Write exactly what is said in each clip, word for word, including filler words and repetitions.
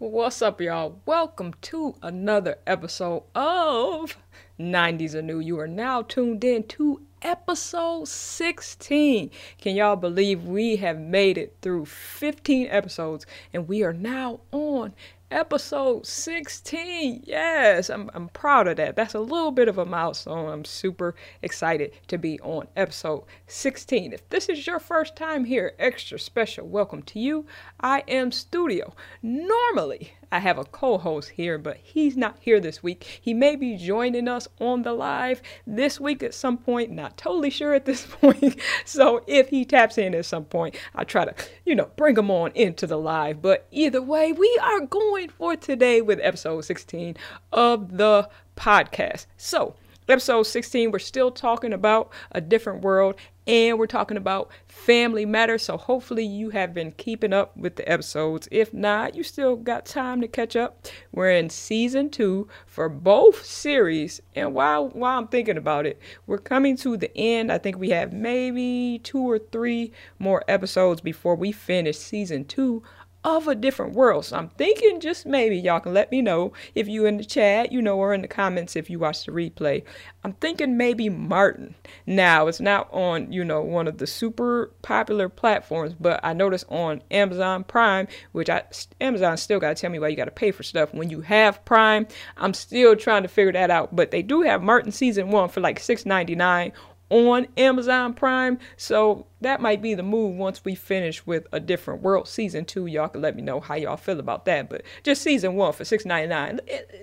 What's up, y'all? Welcome to another episode of nineties Are New. You are now tuned in to episode sixteen. Can y'all believe we have made it through fifteen episodes and we are now on episode sixteen? Yes, I'm, I'm proud of that. That's a little bit of a milestone. I'm super excited to be on episode sixteen. If this is your first time here, extra special welcome to you. I am Studio. Normally, I have a co-host here, but he's not here this week. He may be joining us on the live this week at some point. Not totally sure at this point. So if he taps in at some point, I'll try to, you know, bring him on into the live. But either way, we are going for today with episode sixteen of the podcast. So episode sixteen, we're still talking about A Different World, and we're talking about Family Matters. So hopefully you have been keeping up with the episodes. If not, you still got time to catch up. We're in season two for both series. And while, while I'm thinking about it, we're coming to the end. I think we have maybe two or three more episodes before we finish season two of A Different World. So I'm thinking just maybe y'all can let me know if you in the chat, you know, or in the comments if you watch the replay. I'm thinking maybe Martin. Now, it's not on, you know, one of the super popular platforms, but I noticed on Amazon Prime, which I Amazon still got to tell me why you got to pay for stuff when you have Prime. I'm still trying to figure that out, but they do have Martin season one for like six ninety-nine on Amazon Prime. So that might be the move once we finish with A Different World season two. Y'all can let me know how y'all feel about that. But just season one for six ninety-nine.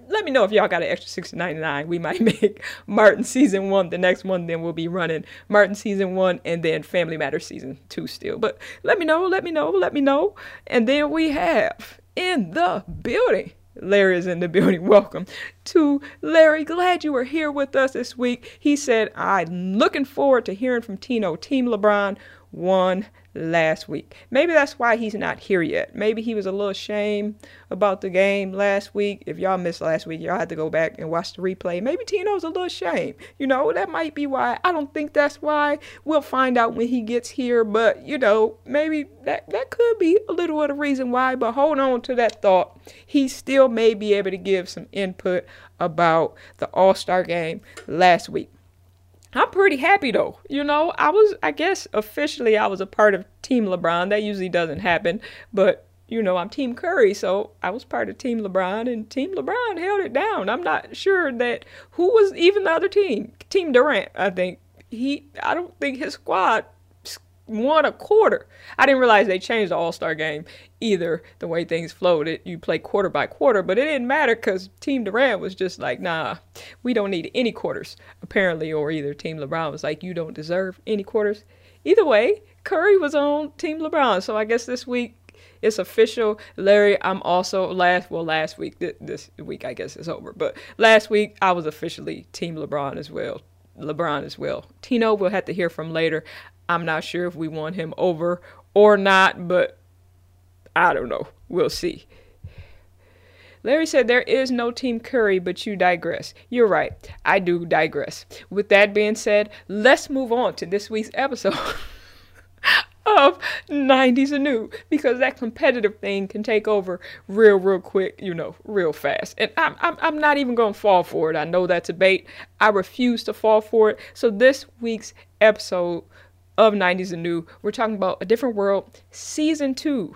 Let me know if y'all got an extra six ninety-nine. We might make Martin season one the next one. Then we'll be running Martin season one and then Family Matters season two still. But let me know, let me know, let me know. And then we have in the building. Larry is in the building. Welcome to Larry. Glad you were here with us this week. He said, I'm looking forward to hearing from Tino. Team LeBron won last week. Maybe that's why he's not here yet. Maybe he was a little ashamed about the game last week. If y'all missed last week, y'all had to go back and watch the replay. Maybe Tino's a little ashamed. You know, that might be why. I don't think that's why. We'll find out when he gets here. But, you know, maybe that, that could be a little of the reason why. But hold on to that thought. He still may be able to give some input about the All-Star game last week. I'm pretty happy, though. You know, I was, I guess, officially I was a part of Team LeBron. That usually doesn't happen. But, you know, I'm Team Curry, so I was part of Team LeBron, and Team LeBron held it down. I'm not sure that who was even the other team. Team Durant, I think. He, I don't think his squad won a quarter. I didn't realize they changed the All-Star game either, the way things flowed. It, you play quarter by quarter, but it didn't matter because Team Durant was just like, nah, we don't need any quarters, apparently, or either Team LeBron was like, you don't deserve any quarters. Either way, Curry was on Team LeBron, so I guess this week it's official. Larry, I'm also last, well, last week, th- this week I guess is over, but last week I was officially Team LeBron as well. LeBron as well. Tino, we'll have to hear from later. I'm not sure if we want him over or not, but I don't know. We'll see. Larry said, there is no Team Curry, but you digress. You're right. I do digress. With that being said, let's move on to this week's episode of nineties Are New, because that competitive thing can take over real, real quick, you know, real fast. And I'm, I'm, I'm not even going to fall for it. I know that's a bait. I refuse to fall for it. So this week's episode of nineties Are New, we're talking about A Different World, season two,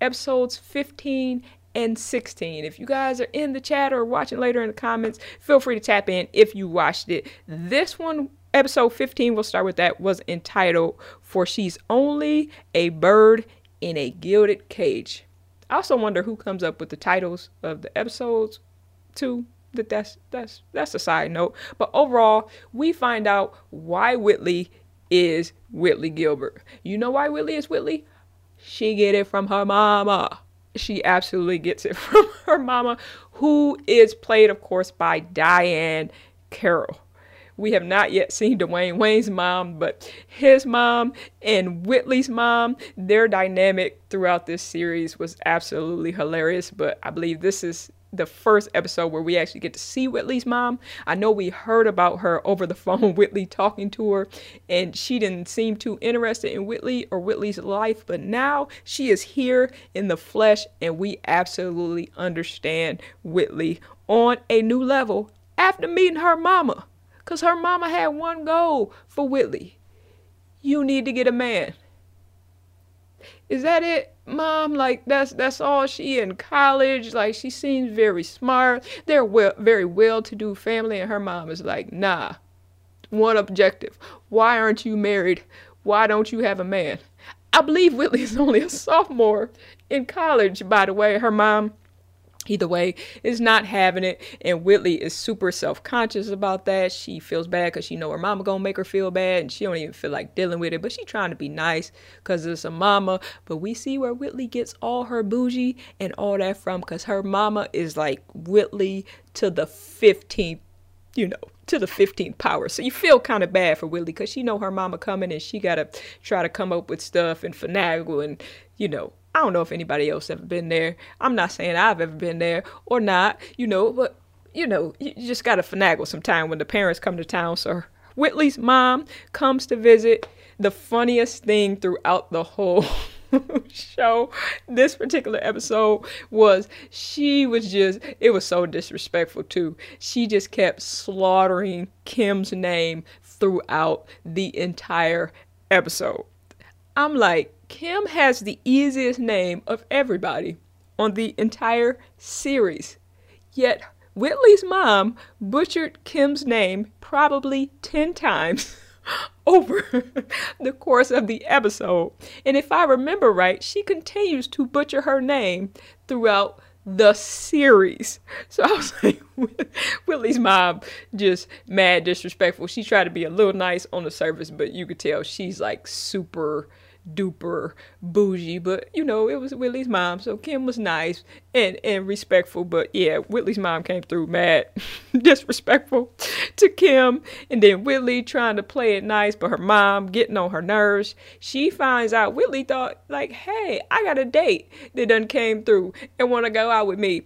episodes fifteen and sixteen. If you guys are in the chat or watching later in the comments, feel free to tap in if you watched it. This one, episode fifteen, we'll start with that, was entitled, For She's Only a Bird in a Gilded Cage. I also wonder who comes up with the titles of the episodes too. That that's, that's, that's a side note. But overall, we find out why Whitley is Whitley Gilbert. You know why Whitley is Whitley? She get it from her mama. She absolutely gets it from her mama, who is played, of course, by Diahann Carroll. We have not yet seen Dwayne Wayne's mom, but his mom and Whitley's mom, their dynamic throughout this series was absolutely hilarious. But I believe this is the first episode where we actually get to see Whitley's mom. I know we heard about her over the phone, Whitley talking to her, and she didn't seem too interested in Whitley or Whitley's life, but now she is here in the flesh and we absolutely understand Whitley on a new level after meeting her mama, because her mama had one goal for Whitley: you need to get a man. Is that it, Mom? Like, that's that's all? She in college, like, she seems very smart, they're well very well-to-do family, and her mom is like, nah, one objective: why aren't you married? Why don't you have a man? I believe Whitley is only a sophomore in college, by the way. Her mom, either way, is not having it, and Whitley is super self-conscious about that. She feels bad because she know her mama gonna make her feel bad, and she don't even feel like dealing with it, but she trying to be nice because it's a mama. But we see where Whitley gets all her bougie and all that from, because her mama is like Whitley to the fifteenth, you know, to the fifteenth power. So you feel kind of bad for Whitley because she know her mama coming, and she gotta try to come up with stuff and finagle, and, you know, I don't know if anybody else ever been there. I'm not saying I've ever been there or not, you know, but, you know, you just got to finagle sometime when the parents come to town. So Whitley's mom comes to visit. The funniest thing throughout the whole show, this particular episode, was she was just, it was so disrespectful too. She just kept slaughtering Kim's name throughout the entire episode. I'm like, Kim has the easiest name of everybody on the entire series, yet Whitley's mom butchered Kim's name probably ten times over the course of the episode. And if I remember right, she continues to butcher her name throughout the series. So I was like, Whitley's mom just mad disrespectful. She tried to be a little nice on the surface, but you could tell she's like super duper bougie. But, you know, it was Whitley's mom, so Kim was nice and and respectful. But yeah, Whitley's mom came through mad disrespectful to Kim, and then Whitley trying to play it nice, but her mom getting on her nerves. She finds out Whitley thought, like, hey, I got a date that done came through and want to go out with me,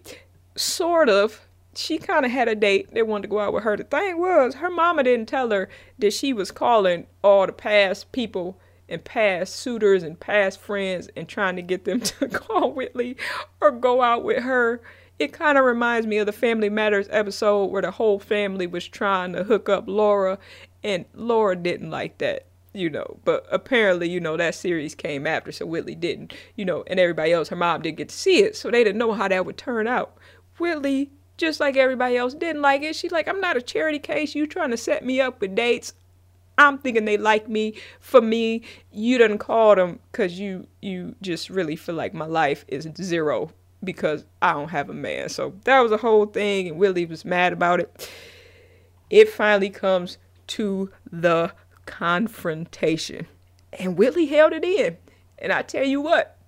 sort of. She kind of had a date. They wanted to go out with her. The thing was, her mama didn't tell her that she was calling all the past people and past suitors and past friends and trying to get them to call Whitley or go out with her. It kind of reminds me of the Family Matters episode where the whole family was trying to hook up Laura, and Laura didn't like that, you know. But apparently, you know, that series came after, so Whitley didn't, you know, and everybody else, her mom didn't get to see it, so they didn't know how that would turn out. Whitley, just like everybody else, didn't like it. She's like, I'm not a charity case. You trying to set me up with dates. I'm thinking they like me for me. You done called them because you, you just really feel like my life is zero because I don't have a man. So that was the whole thing, and Whitley was mad about it. It finally comes to the confrontation, and Whitley held it in. And I tell you what,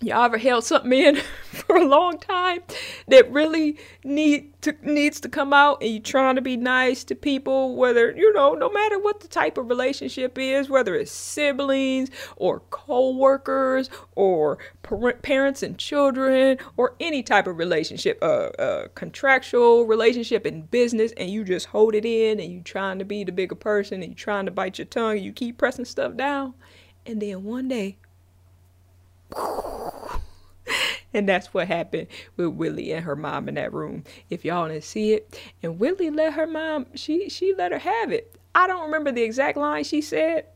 y'all ever held something in for a long time that really need to, needs to come out, and you trying to be nice to people, whether, you know, no matter what the type of relationship is, whether it's siblings or co-workers or par- parents and children or any type of relationship, uh, uh, contractual relationship in business, and you just hold it in, and you trying to be the bigger person, and you trying to bite your tongue, and you keep pressing stuff down, and then one day, and that's what happened with Whitley and her mom in that room, if y'all didn't see it. And Whitley let her mom, she she let her have it. I don't remember the exact line she said,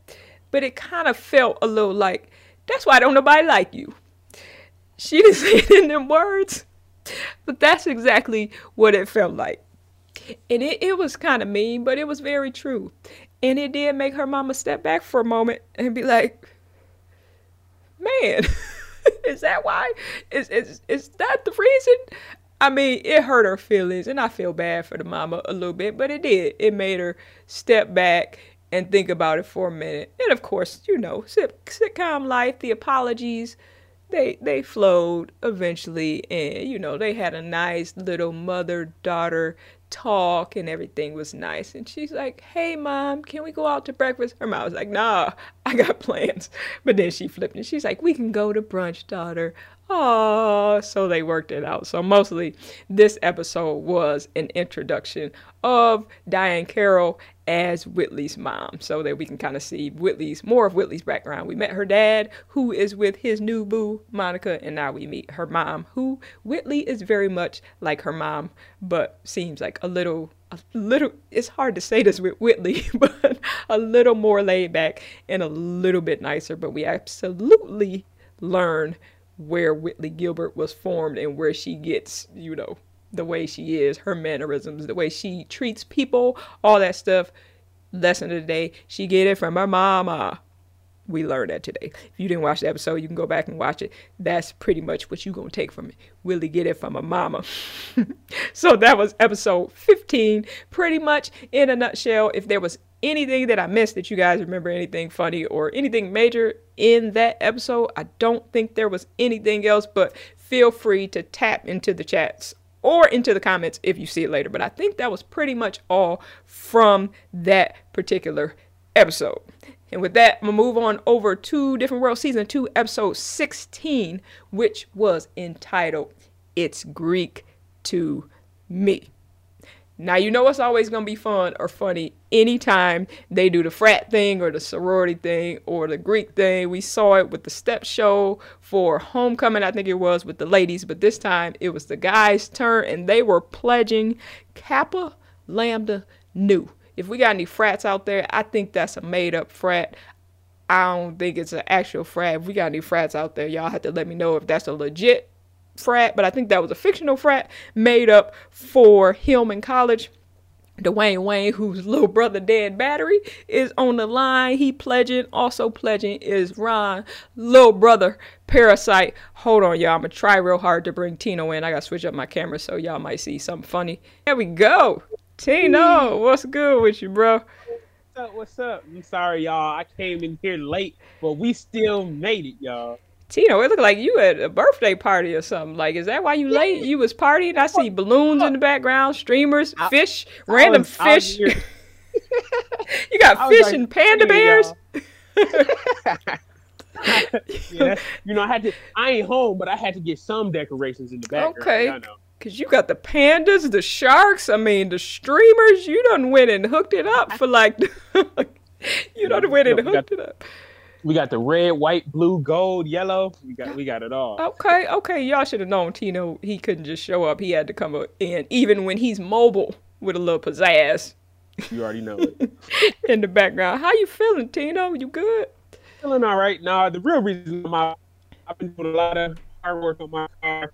but it kind of felt a little like, that's why don't nobody like you. She didn't say it in them words, but that's exactly what it felt like. And it, it was kind of mean, but it was very true. And it did make her mama step back for a moment and be like, man, is that why? Is, is is that the reason? I mean, it hurt her feelings, and I feel bad for the mama a little bit, but it did. It made her step back and think about it for a minute. And of course, you know, sitcom life, the apologies, they they flowed eventually, and, you know, they had a nice little mother-daughter talk and everything was nice. And she's like, hey, Mom, can we go out to breakfast? Her mom was like, nah, I got plans. But then she flipped and she's like, we can go to brunch, daughter. Oh, so they worked it out. So mostly this episode was an introduction of Diahann Carroll as Whitley's mom, so that we can kind of see Whitley's, more of Whitley's background. We met her dad, who is with his new boo, Monica, and now we meet her mom, who Whitley is very much like her mom, but seems like a little, a little, it's hard to say this with Whitley, but a little more laid back and a little bit nicer. But we absolutely learn where Whitley Gilbert was formed and where she gets, you know, the way she is, her mannerisms, the way she treats people, all that stuff. Lesson of the day, she get it from her mama. We learned that today. If you didn't watch the episode, you can go back and watch it. That's pretty much what you're going to take from it. Whitley get it from her mama. So that was episode fifteen, pretty much in a nutshell. If there was anything that I missed that you guys remember, anything funny or anything major in that episode, I don't think there was anything else, but feel free to tap into the chats or into the comments if you see it later. But I think that was pretty much all from that particular episode. And with that, I'm going to move on over to Different World Season two, Episode sixteen, which was entitled, It's Greek to Me. Now, you know it's always going to be fun or funny anytime they do the frat thing or the sorority thing or the Greek thing. We saw it with the step show for Homecoming, I think it was, with the ladies. But this time, it was the guys' turn, and they were pledging Kappa Lambda Nu. If we got any frats out there, I think that's a made-up frat. I don't think it's an actual frat. If we got any frats out there, y'all have to let me know if that's a legit frat, but I think that was a fictional frat made up for Hillman College. Dwayne Wayne, whose little brother dead battery, is on the line. He pledging. Also pledging is Ron, little brother Parasite. Hold on, y'all. I'm gonna try real hard to bring Tino in. I gotta switch up my camera so y'all might see something funny. There we go. Tino, what's good with you, bro? What's up? What's up? I'm sorry, y'all. I came in here late, but we still made it, y'all. Tino, it looked like you at a birthday party or something. Like, is that why you late? You was partying? I see balloons in the background, streamers, I, fish, I random was, fish. You got fish like, and panda bears. Yeah, you know, I had to. I ain't home, but I had to get some decorations in the background. Okay, I know. Because you got the pandas, the sharks. I mean, the streamers. You done went and hooked it up for like. You done went and hooked it up. We got the red, white, blue, gold, yellow. We got we got it all. Okay, okay. Y'all should have known Tino, he couldn't just show up. He had to come in, even when he's mobile with a little pizzazz. You already know it. In the background. How you feeling, Tino? You good? Feeling all right. Nah, the real reason my, I've been doing a lot of hard work on my car,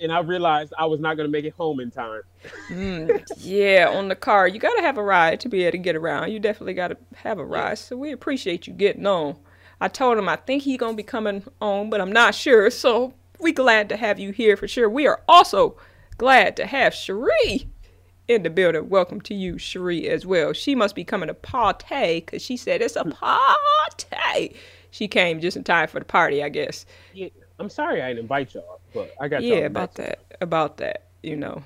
and I realized I was not going to make it home in time. Mm, yeah, on the car. You got to have a ride to be able to get around. You definitely got to have a ride. So we appreciate you getting on. I told him I think he's going to be coming on, but I'm not sure. So we glad to have you here for sure. We are also glad to have Cherie in the building. Welcome to you, Cherie, as well. She must be coming to party because she said it's a party. She came just in time for the party, I guess. Yeah. I'm sorry I didn't invite y'all, but I got yeah about that stuff. about that. You know,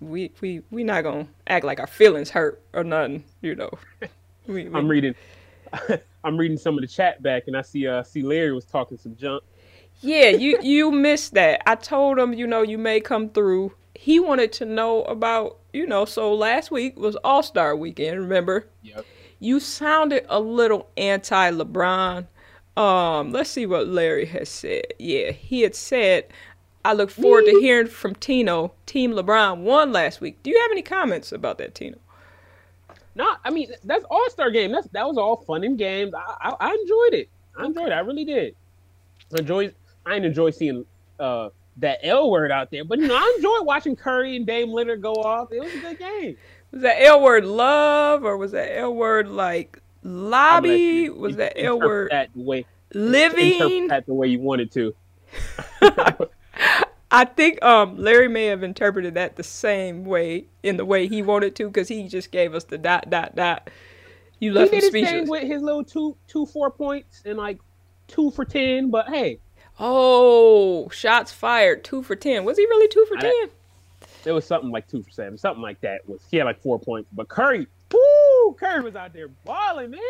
we we we not gonna act like our feelings hurt or nothing. You know, we, we... I'm reading, I'm reading some of the chat back, and I see uh see Larry was talking some junk. Yeah, you you missed that. I told him, you know, you may come through. He wanted to know about, you know, so last week was All-Star Weekend. Remember? Yep. You sounded a little anti-LeBron. Um, let's see what Larry has said. Yeah, he had said, I look forward to hearing from Tino. Team LeBron won last week. Do you have any comments about that, Tino? No, I mean, that's All-Star game. That's, that was all fun and games. I, I, I enjoyed it. I enjoyed it. I really did. I enjoyed, I enjoy seeing uh, that L word out there. But, you know, I enjoyed watching Curry and Dame Leonard go off. It was a good game. Was that L word love, or was that L word like... Lobby, you, was you that L word? That way, living? That the way you wanted to. I think um, Larry may have interpreted that the same way, in the way he wanted to, because he just gave us the dot, dot, dot. You left him speechless. He did his thing with his little two, two, four points and like two for ten, but hey. Oh, shots fired, two for ten. Was he really two for ten? There was something like two for seven, something like that. Was he had like four points, but Curry, woo, Curry was out there balling, man.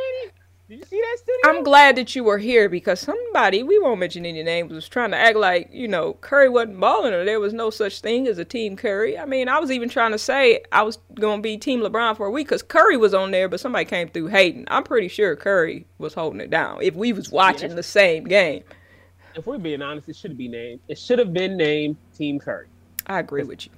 Did you see that studio? I'm glad that you were here because somebody, we won't mention any names, was trying to act like, you know, Curry wasn't balling or there was no such thing as a team Curry. I mean, I was even trying to say I was going to be team LeBron for a week because Curry was on there, but somebody came through hating. I'm pretty sure Curry was holding it down if we was watching yeah, the same game. If we're being honest, it should be named. It should have been named Team Curry. I agree with you.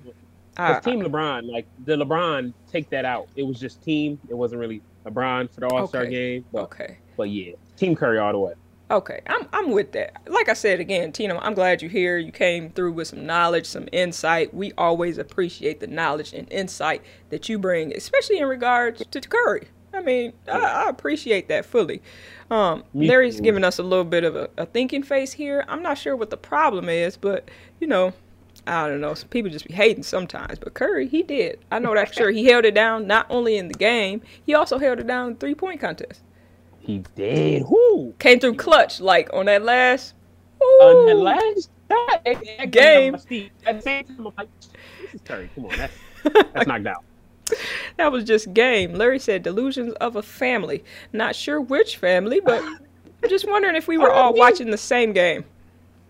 Because Team I, LeBron, like, the LeBron, take that out. It was just team. It wasn't really LeBron for the All-Star okay. game. But, okay. But, yeah, Team Curry all the way. Okay. I'm I'm with that. Like I said, again, Tino, I'm glad you're here. You came through with some knowledge, some insight. We always appreciate the knowledge and insight that you bring, especially in regards to Curry. I mean, I, I appreciate that fully. Um, Larry's giving us a little bit of a, a thinking face here. I'm not sure what the problem is, but, you know, I don't know. Some people just be hating sometimes, but Curry, he did. I know that for sure. He held it down not only in the game, he also held it down in the three-point contest. He did. Who came through clutch, like, on that last ooh, on the last that, that game. At the same time, I'm like, this is Curry. Come on, that's, that's knocked out. That was just game. Larry said, delusions of a family. Not sure which family, but I'm just wondering if we were all watching the same game.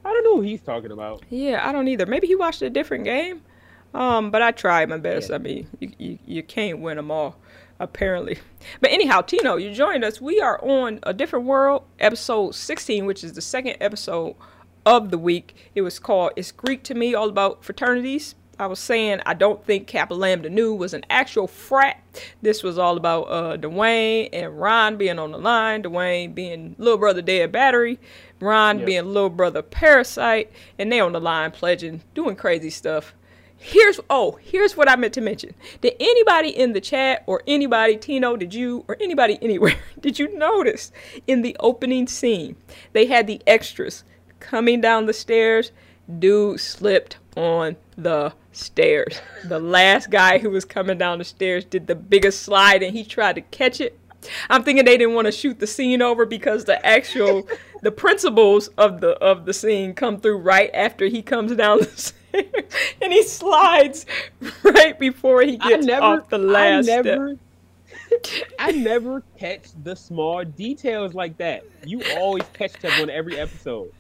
I don't know who he's talking about. Yeah, I don't either. Maybe he watched a different game, um, but I tried my best. Yeah. I mean, you, you, you can't win them all, apparently. But anyhow, Tino, you joined us. We are on A Different World, episode sixteen, which is the second episode of the week. It was called It's Greek to Me, all about fraternities. I was saying I don't think Kappa Lambda Nu was an actual frat. This was all about uh, Dwayne and Ron being on the line, Dwayne being little brother dead battery, Ron yep. being little brother parasite, and they on the line pledging, doing crazy stuff. Here's, oh, here's what I meant to mention. Did anybody in the chat or anybody, Tino, did you, or anybody anywhere, did you notice in the opening scene, they had the extras coming down the stairs, dude slipped on the stairs. The last guy who was coming down the stairs did the biggest slide and he tried to catch it. I'm thinking they didn't want to shoot the scene over because the actual the principals of the of the scene come through right after he comes down the stairs and he slides right before he gets never, off the last I never, step. I never catch the small details like that. You always catch them on every episode.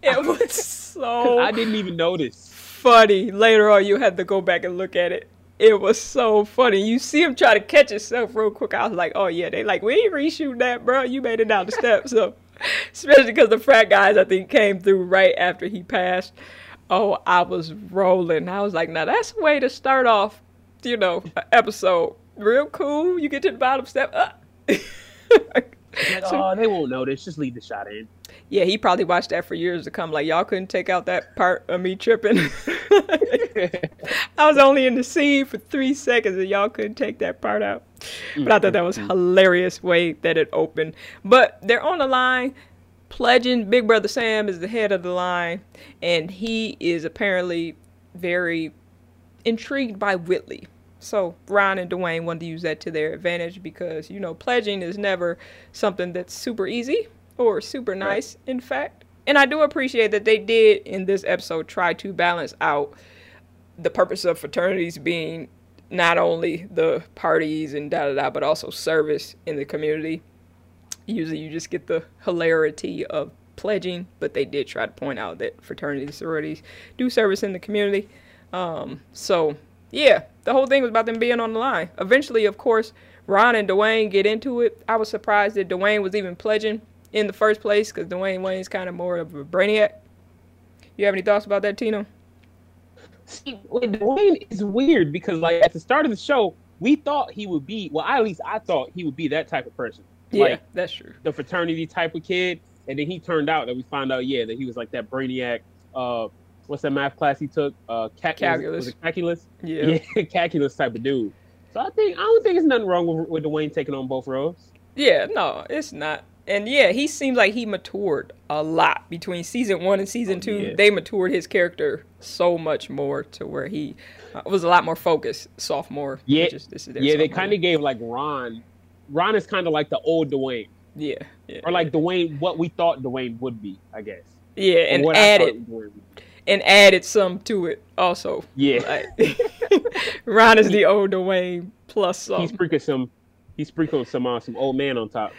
It was so I didn't even notice. Funny. Later on, you had to go back and look at it. It was so funny. You see him try to catch himself real quick. I was like, oh, yeah. They like, we ain't reshooting that, bro. You made it down the steps. So, especially because the frat guys, I think, came through right after he passed. Oh, I was rolling. I was like, now that's a way to start off, you know, an episode. Real cool. You get to the bottom step. Up. Like, oh, they won't notice. Just leave the shot in. Yeah, he probably watched that for years to come. Like, y'all couldn't take out that part of me tripping. I was only in the scene for three seconds and y'all couldn't take that part out. But I thought that was a hilarious way that it opened. But they're on the line pledging. Big Brother Sam is the head of the line. And he is apparently very intrigued by Whitley. So Ron and Dwayne wanted to use that to their advantage because, you know, pledging is never something that's super easy or super nice, right. in fact. And I do appreciate that they did, in this episode, try to balance out the purpose of fraternities being not only the parties and da-da-da, but also service in the community. Usually you just get the hilarity of pledging, but they did try to point out that fraternities and sororities do service in the community. Um, so, yeah, the whole thing was about them being on the line. Eventually, of course, Ron and Dwayne get into it. I was surprised that Dwayne was even pledging in the first place, because Dwayne Wayne's kind of more of a brainiac. You have any thoughts about that, Tino? See, Dwayne is weird because, like, at the start of the show, we thought he would be, well, at least I thought he would be that type of person. Yeah, like, that's true. The fraternity type of kid, and then he turned out that we found out, yeah, that he was like that brainiac. Uh, what's that math class he took? Uh, cat calculus. Was it calculus? Yeah, yeah, calculus type of dude. So I think I don't think there's nothing wrong with, with Dwayne taking on both roles. Yeah, no, it's not. And, yeah, he seems like he matured a lot. Between season one and season two, yeah. they matured his character so much more to where he uh, was a lot more focused, sophomore. Yeah, which is, this is their yeah sophomore. They kind of gave, like, Ron. Ron is kind of like the old Dwayne. Yeah. yeah or, like, yeah. Dwayne, what we thought Dwayne would be, I guess. Yeah, and added and added some to it also. Yeah. Like, Ron is the old Dwayne plus some. He's sprinkling some, he's sprinkling some uh, some old man on top.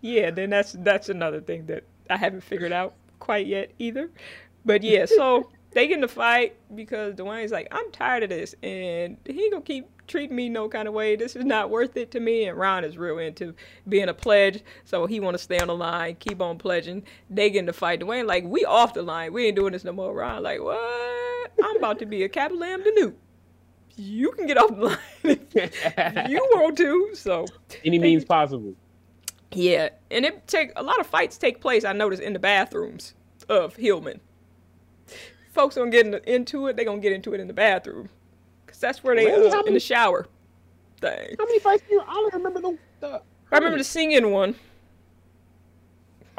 Yeah, then that's that's another thing that I haven't figured out quite yet either. But yeah, so they get in a fight because Dwayne's like, I'm tired of this, and he ain't gonna keep treating me no kind of way. This is not worth it to me. And Ron is real into being a pledge, so he want to stay on the line, keep on pledging. They get in the fight. Dwayne like, we off the line. We ain't doing this no more. Ron like, what? I'm about to be a Kappa Lambda Nu. You can get off the line if you want to. So any means possible. Yeah, and it take a lot of fights take place, I noticed, in the bathrooms of Hillman. Folks don't get into it, they're going to get into it in the bathroom. Because that's where they, really? uh, many, in the shower thing. How many fights do you, I don't remember the, the... I remember the singing one.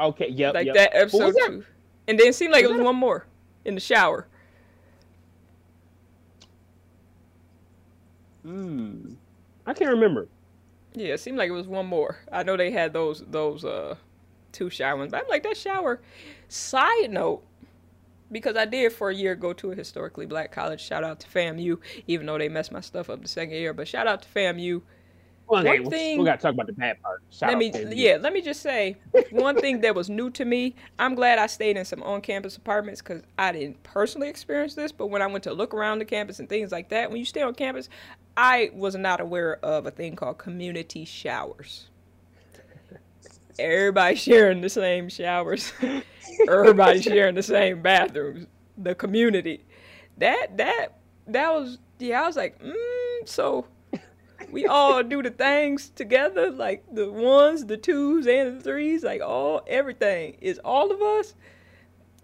Okay, yep, Like yep. that episode that? two. And then it seemed like was it was a... one more in the shower. Hmm. I can't remember. Yeah, it seemed like it was one more. I know they had those, those uh, two shower ones. But I'm like, that shower, side note... Because I did for a year go to a historically black college. Shout out to FAMU, even though they messed my stuff up the second year. But shout out to FAMU. Well, one hey, thing, we got to talk about the bad part. Shout let me, out to yeah, let me just say one thing that was new to me. I'm glad I stayed in some on-campus apartments because I didn't personally experience this. But when I went to look around the campus and things like that, when you stay on campus, I was not aware of a thing called community showers. Everybody sharing the same showers. Everybody sharing the same bathrooms. The community. That, that, that was, yeah, I was like, mm, so we all do the things together, like the ones, the twos, and the threes, like all, everything. Is all of us?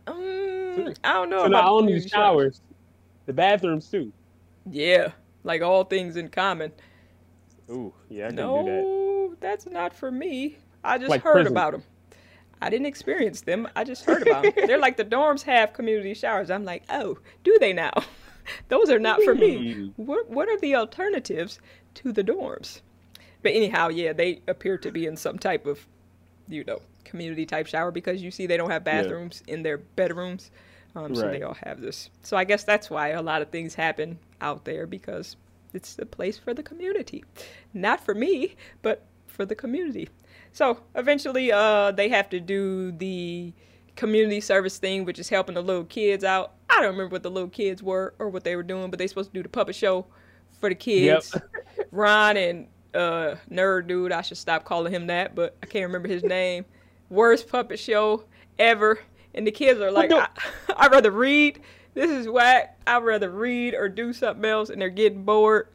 Um, I don't know. So not only the showers, showers, the bathrooms too. Yeah, like all things in common. Ooh, yeah, I can no, do that. No, that's not for me. I just like heard prison. about them. I didn't experience them. I just heard about them. They're like the dorms have community showers. I'm like, oh, do they now? Those are not for me. What What are the alternatives to the dorms? But anyhow, yeah, they appear to be in some type of, you know, community type shower because you see they don't have bathrooms yeah. in their bedrooms. Um, so right. they all have this. So I guess that's why a lot of things happen out there because it's the place for the community. Not for me, but for the community. So eventually uh, they have to do the community service thing, which is helping the little kids out. I don't remember what the little kids were or what they were doing, but they supposed to do the puppet show for the kids. Yep. Ron and uh, Nerd Dude, I should stop calling him that, but I can't remember his name. Worst puppet show ever. And the kids are like, I, I'd rather read. This is whack. I'd rather read or do something else. And they're getting bored.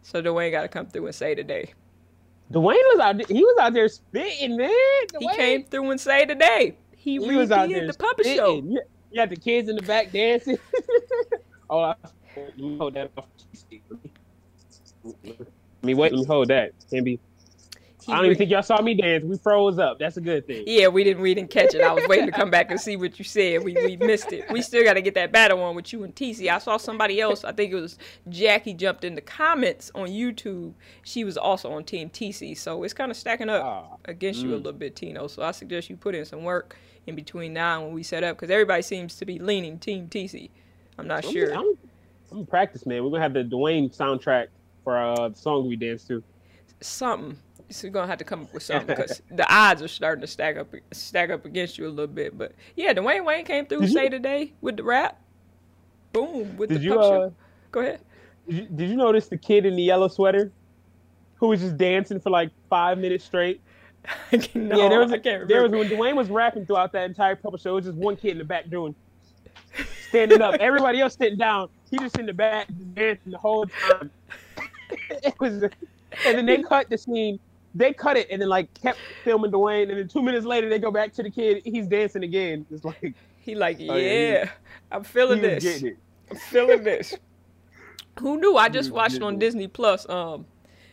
So Dwayne got to come through and say today. Dwayne was out there, he was out there spitting, man. Dwayne. He came through and say today. He, he was out there the puppet spitting. show. You, you had the kids in the back dancing. oh, I, let me hold that off. Let me wait. Let me hold that. Be, I don't re- even think y'all saw me dance. We froze up. That's a good thing. Yeah, we didn't. We didn't catch it. I was waiting to come back and see what you said. We we missed it. We still got to get that battle on with you and T C. I saw somebody else. I think it was Jackie jumped in the comments on YouTube. She was also on Team T C. So it's kind of stacking up ah, against mm. you a little bit, Tino. So I suggest you put in some work in between now and when we set up because everybody seems to be leaning Team T C. I'm not I'm, sure. I'm, I'm in practice, man. We're gonna have the Dwayne soundtrack for uh, the song we danced to. Something. So you're going to have to come up with something because the odds are starting to stack up stack up against you a little bit. But, yeah, Dwayne Wayne came through, say today, with the rap. Boom, with did the you, pup uh, Go ahead. Did you, did you notice the kid in the yellow sweater who was just dancing for, like, five minutes straight? no, yeah, there was, I can't there remember. was When Dwayne was rapping throughout that entire puppet show, it was just one kid in the back doing, standing up. Everybody else sitting down. He just in the back dancing the whole time. it was, and then they cut the scene. They cut it and then like kept filming Dwayne, and then two minutes later they go back to the kid. He's dancing again. It's like he like yeah, oh, yeah he, I'm feeling this. It. I'm feeling this. Who knew? I just watched on Disney Plus, um,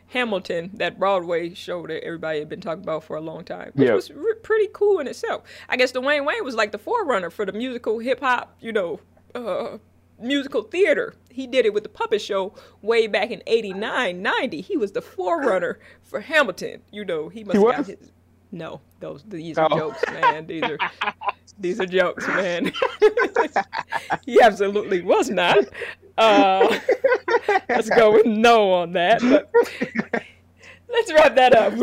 Hamilton, that Broadway show that everybody had been talking about for a long time, which yep. was re- pretty cool in itself. I guess Dwayne Wayne was like the forerunner for the musical hip hop, you know, uh, musical theater. He did it with the puppet show way back in eighty-nine, ninety. He was the forerunner for Hamilton. You know, he must he have got his... No, those these oh. are jokes, man. These are These are jokes, man. He absolutely was not. Uh, let's go with no on that. But let's wrap that up.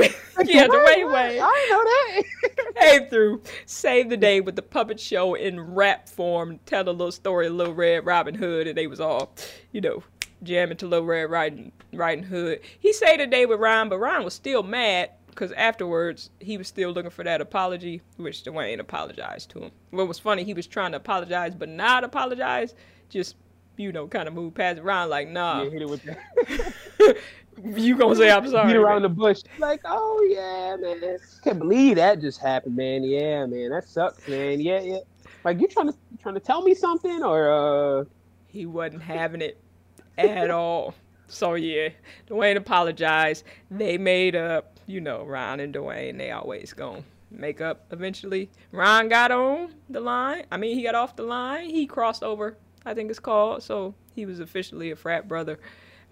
Yeah, Dwayne Wayne. I know that. Came through, saved the day with the puppet show in rap form, tell a little story of Little Red Riding Hood, and they was all, you know, jamming to Little Red Riding, Riding Hood. He saved the day with Ron, but Ron was still mad because afterwards he was still looking for that apology, which Dwayne apologized to him. What was funny, he was trying to apologize but not apologize, just, you know, kind of move past it. Ron like, nah. Yeah, hit it with that. You gonna say I'm sorry? Get around man. The bush. Like, oh yeah, man. Can't believe that just happened, man. Yeah, man, that sucks, man. Yeah, yeah. Like, you trying to you trying to tell me something, or uh? He wasn't having it at all. So yeah, Dwayne apologized. They made up. You know, Ron and Dwayne, they always gonna make up eventually. Ron got on the line. I mean, he got off the line. He crossed over, I think it's called. So he was officially a frat brother.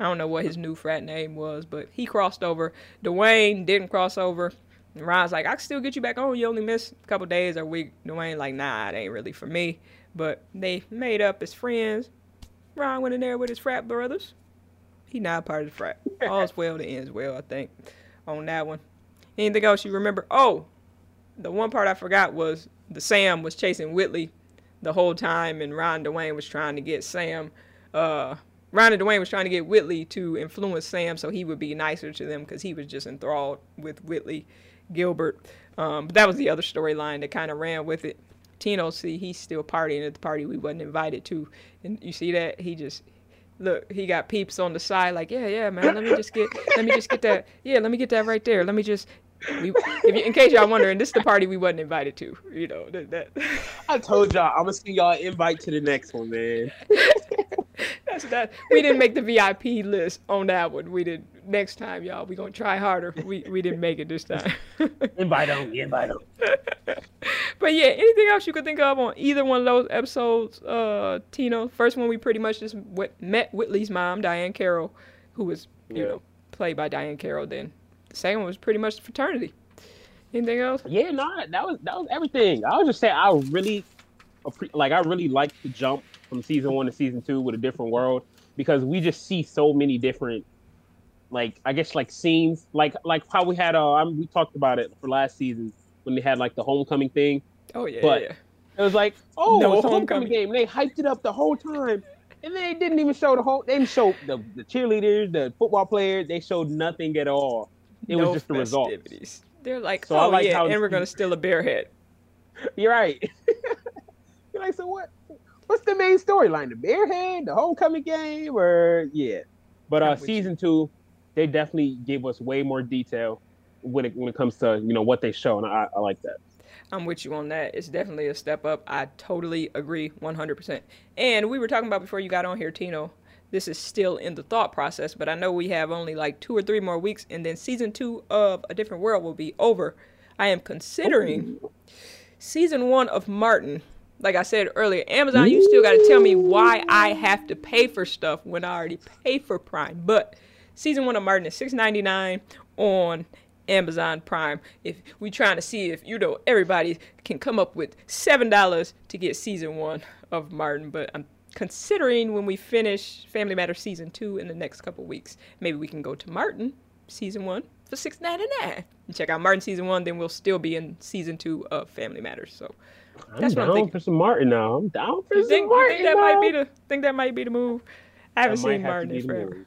I don't know what his new frat name was, but he crossed over. Dwayne didn't cross over. And Ron's like, I can still get you back on. You only missed a couple days or a week. Dwayne like, nah, it ain't really for me. But they made up as friends. Ron went in there with his frat brothers. He not part of the frat. All's well that ends well, I think, on that one. Anything else you remember? Oh, the one part I forgot was the Sam was chasing Whitley the whole time, and Ron and Dwayne was trying to get Sam... Uh, Ron and Dwayne was trying to get Whitley to influence Sam so he would be nicer to them because he was just enthralled with Whitley Gilbert. Um, but that was the other storyline that kind of ran with it. Tino, see, he's still partying at the party we wasn't invited to. And you see that? He just, look, he got peeps on the side like, yeah, yeah, man, let me just get, let me just get that. Yeah, let me get that right there. Let me just, we, if you, in case y'all wondering, this is the party we wasn't invited to. You know, that. that. I told y'all, I'm going to see y'all invite to the next one, man. That's that. We didn't make the V I P list on that one. We did. Next time, y'all, we gonna try harder. We we didn't make it this time. Invite on, invite on. But yeah, anything else you could think of on either one of those episodes, uh, Tino? First one, we pretty much just w met Whitley's mom, Diahann Carroll, who was you yeah. know played by Diahann Carroll. Then the second one was pretty much the fraternity. Anything else? Yeah, no, nah, that was that was everything. I was just saying, I really like I really liked the jump from season one to season two with A Different World, because we just see so many different, like, I guess, like scenes, like like how we had, uh, I mean, we talked about it for last season when they had like the homecoming thing. Oh yeah, but yeah, yeah. It was like, oh, no, it's a homecoming game. They hyped it up the whole time, and they didn't even show the whole. They didn't show the, the cheerleaders, the football players. They showed nothing at all. It no was just the results. They're like, so oh I like yeah, how and we're gonna steal a bear head. You're right. You're like, so what? What's the main storyline? The Bearhead, the homecoming game, or yeah. But uh, season two, they definitely gave us way more detail when it when it comes to you know what they show, and I, I like that. I'm with you on that. It's definitely a step up. I totally agree, one hundred percent. And we were talking about before you got on here, Tino. This is still in the thought process, but I know we have only like two or three more weeks, and then season two of A Different World will be over. I am considering Ooh. season one of Martin. Like I said earlier, Amazon, you still got to tell me why I have to pay for stuff when I already pay for Prime. But season one of Martin is six ninety-nine on Amazon Prime. If we're trying to see if, you know, everybody can come up with seven dollars to get season one of Martin. But I'm considering when we finish Family Matters season two in the next couple weeks, maybe we can go to Martin season one for six ninety-nine and check out Martin season one. Then we'll still be in season two of Family Matters. So. That's I'm what down I'm thinking. for some Martin now. I'm down for you some think, Martin. You think that now? might be the think that might be the move. I haven't seen Martin in forever.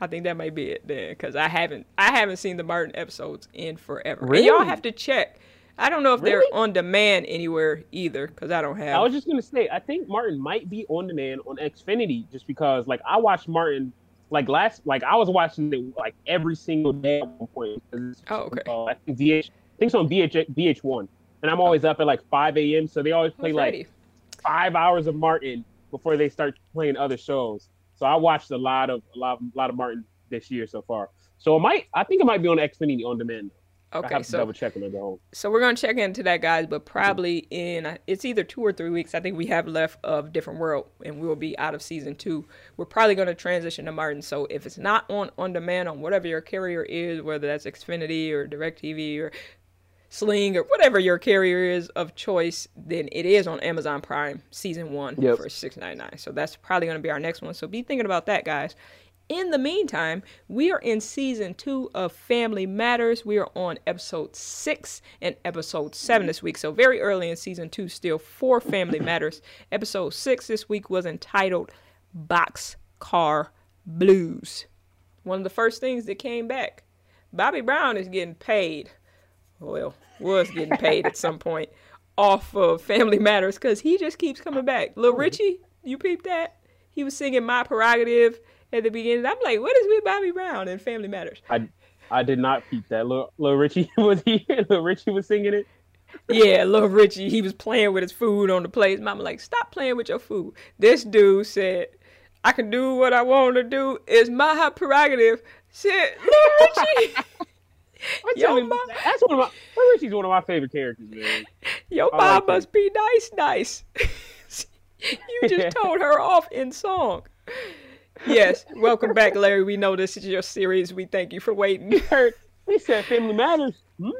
I think that might be it then, because I haven't I haven't seen the Martin episodes in forever. Really? Y'all have to check. I don't know if really? they're on demand anywhere either, because I don't have. I was just gonna say, I think Martin might be on demand on Xfinity, just because like I watched Martin like last like I was watching it like every single day at one point. Oh okay. Uh, I think V H, I think it's on V H one. And I'm always up at like five A M So they always play like five hours of Martin before they start playing other shows. So I watched a lot of a lot of, a lot of Martin this year so far. So it might, I think it might be on Xfinity on demand. Okay, I have to so double check on the home. So we're gonna check into that, guys. But probably in it's either two or three weeks. I think we have left of Different World, and we will be out of season two. We're probably gonna transition to Martin. So if it's not on on demand on whatever your carrier is, whether that's Xfinity or DirecTV or Sling, or whatever your carrier is of choice, then it is on Amazon Prime season one yep. for six ninety-nine. So that's probably going to be our next one. So be thinking about that, guys. In the meantime, we are in season two of Family Matters. We are on episode six and episode seven this week. So very early in season two still for Family Matters. Episode six this week was entitled Boxcar Blues. One of the first things that came back. Bobby Brown is getting paid. Well, was getting paid at some point off of Family Matters because he just keeps coming back. Lil Richie, you peeped that? He was singing My Prerogative at the beginning. I'm like, what is with Bobby Brown and Family Matters? I, I did not peep that. Lil, Lil Richie was he? Lil Richie was singing it? Yeah, Lil Richie. He was playing with his food on the plate. Mama like, stop playing with your food. This dude said, I can do what I want to do. It's my high prerogative. Shit, Lil Richie. Yo, you, my, that's one of my. Lil Richie's one of my favorite characters, man. Your mom like must be nice, nice. You just told her off in song. Yes, welcome back, Larry. We know this is your series. We thank you for waiting. You heard? We said Family Matters. Hmm?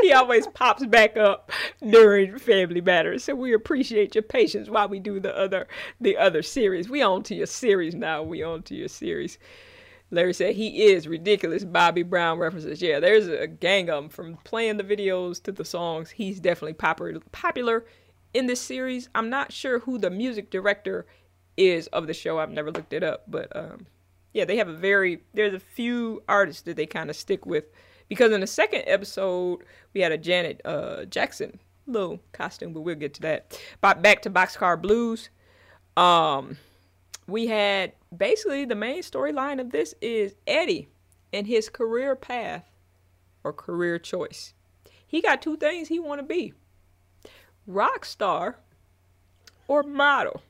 He always pops back up during Family Matters, so we appreciate your patience while we do the other the other series. We on to your series now. We on to your series. Larry said he is ridiculous. Bobby Brown references. Yeah, there's a gang of them from playing the videos to the songs. He's definitely popular popular in this series. I'm not sure who the music director is of the show. I've never looked it up, but um, yeah, they have a very, there's a few artists that they kind of stick with, because in the second episode, we had a Janet uh, Jackson little costume, but we'll get to that. But back to Boxcar Blues, um, we had basically the main storyline of this is Eddie and his career path or career choice. He got two things he want to be, rock star or model.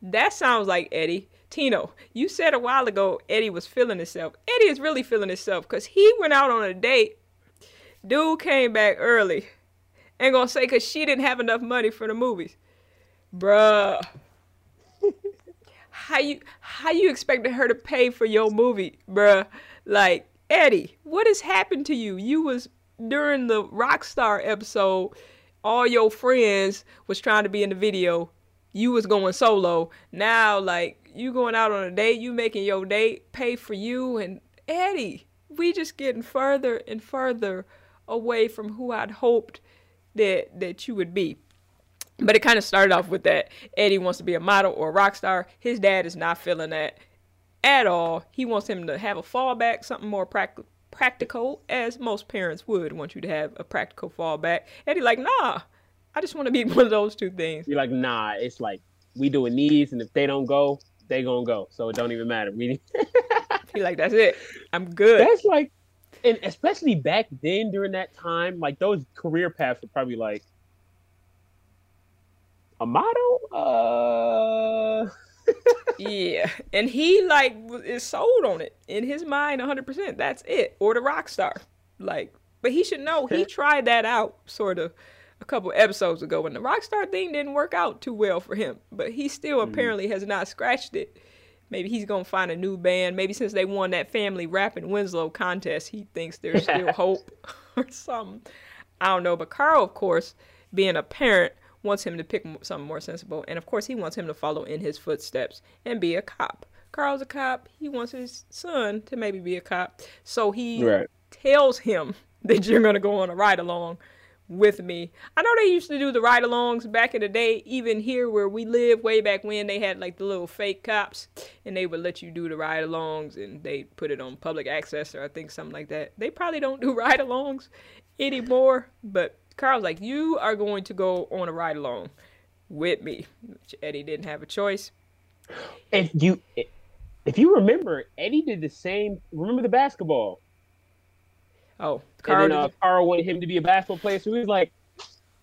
That sounds like Eddie. Tino, you said a while ago Eddie was feeling himself. Eddie is really feeling himself because he went out on a date. Dude came back early. Ain't gonna say because she didn't have enough money for the movies. Bruh. how you how you expecting her to pay for your movie, bruh? Like, Eddie, what has happened to you? You was, during the Rockstar episode, all your friends was trying to be in the video. You was going solo. Now, like, you going out on a date, you making your date pay for you, and Eddie, we just getting further and further away from who I'd hoped that that you would be. But it kind of started off with that. Eddie wants to be a model or a rock star. His dad is not feeling that at all. He wants him to have a fallback, something more practical. Practical, as most parents would want you to have a practical fallback. Eddie like, nah. I just want to be one of those two things. You're like, nah, it's like, we doing these, and if they don't go, they gonna go. So it don't even matter. You're like, that's it. I'm good. That's like, and especially back then during that time, like those career paths were probably like, a model? Uh... yeah. And he like is sold on it. In his mind, one hundred percent. That's it. Or the rock star. Like, but he should know. He tried that out, sort of. A couple episodes ago, and the rock star thing didn't work out too well for him, but he still mm-hmm. apparently has not scratched it. Maybe he's gonna find a new band. Maybe since they won that family rap in Winslow contest, he thinks there's still hope or something. I don't know. But Carl, of course, being a parent, wants him to pick something more sensible, and of course, he wants him to follow in his footsteps and be a cop. Carl's a cop. He wants his son to maybe be a cop, so he right. tells him that you're gonna go on a ride along with me. I know they used to do the ride-alongs back in the day, even here where we live, way back when they had like the little fake cops, and they would let you do the ride-alongs, and they put it on public access or I think something like that. They probably don't do ride-alongs anymore, but Carl's like, you are going to go on a ride-along with me. Which Eddie didn't have a choice. If you, if you remember, Eddie did the same. Remember the basketball? Oh, Carl, and then, uh, Carl wanted him to be a basketball player, so he was like,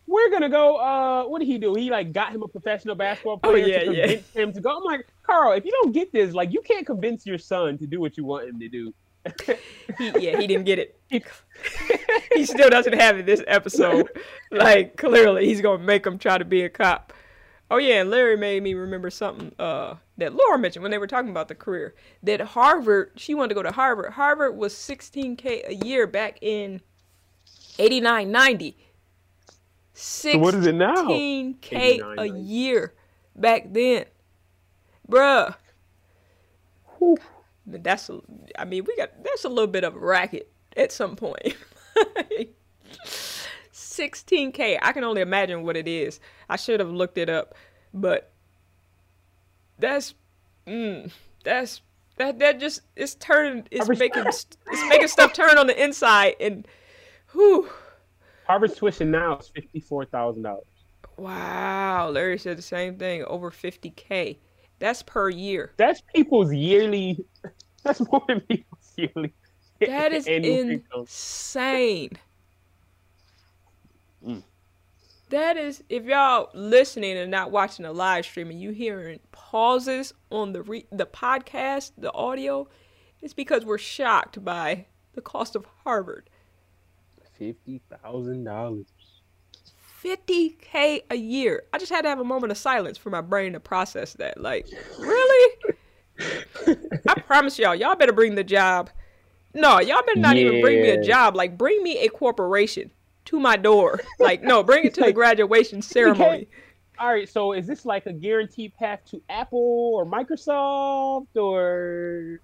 we're going to go, uh, what did he do? He, like, got him a professional basketball player oh, yeah, to convince yeah. him to go. I'm like, Carl, if you don't get this, like, you can't convince your son to do what you want him to do. he, yeah, he didn't get it. He still doesn't have it this episode. Like, clearly, he's going to make him try to be a cop. Oh, yeah, and Larry made me remember something uh, that Laura mentioned when they were talking about the career. That Harvard, she wanted to go to Harvard. Harvard was sixteen K a year back in eighty-nine ninety. So what is it now? sixteen K a year back then. Bruh. Whew. That's a, I mean, we got, that's a little bit of a racket at some point. sixteen K. I can only imagine what it is. I should have looked it up, but that's mm, that's that that just it's turning it's Harvard's making it's making stuff turn on the inside, and whew. Harvard's tuition now is fifty four thousand dollars. Wow, Larry said the same thing. Over fifty K. That's per year. That's people's yearly. That's more than people's yearly. That is insane. Mm. That is, if y'all listening and not watching a live stream and you hearing pauses on the re the podcast, the audio, it's because we're shocked by the cost of Harvard. Fifty thousand dollars. Fifty K a year. I just had to have a moment of silence for my brain to process that. Like, really? I promise y'all, y'all better bring the job. No, y'all better not yeah. even bring me a job. Like, bring me a corporation to my door. Like, no, bring it to like, the graduation ceremony. All right, so is this like a guaranteed path to Apple or Microsoft or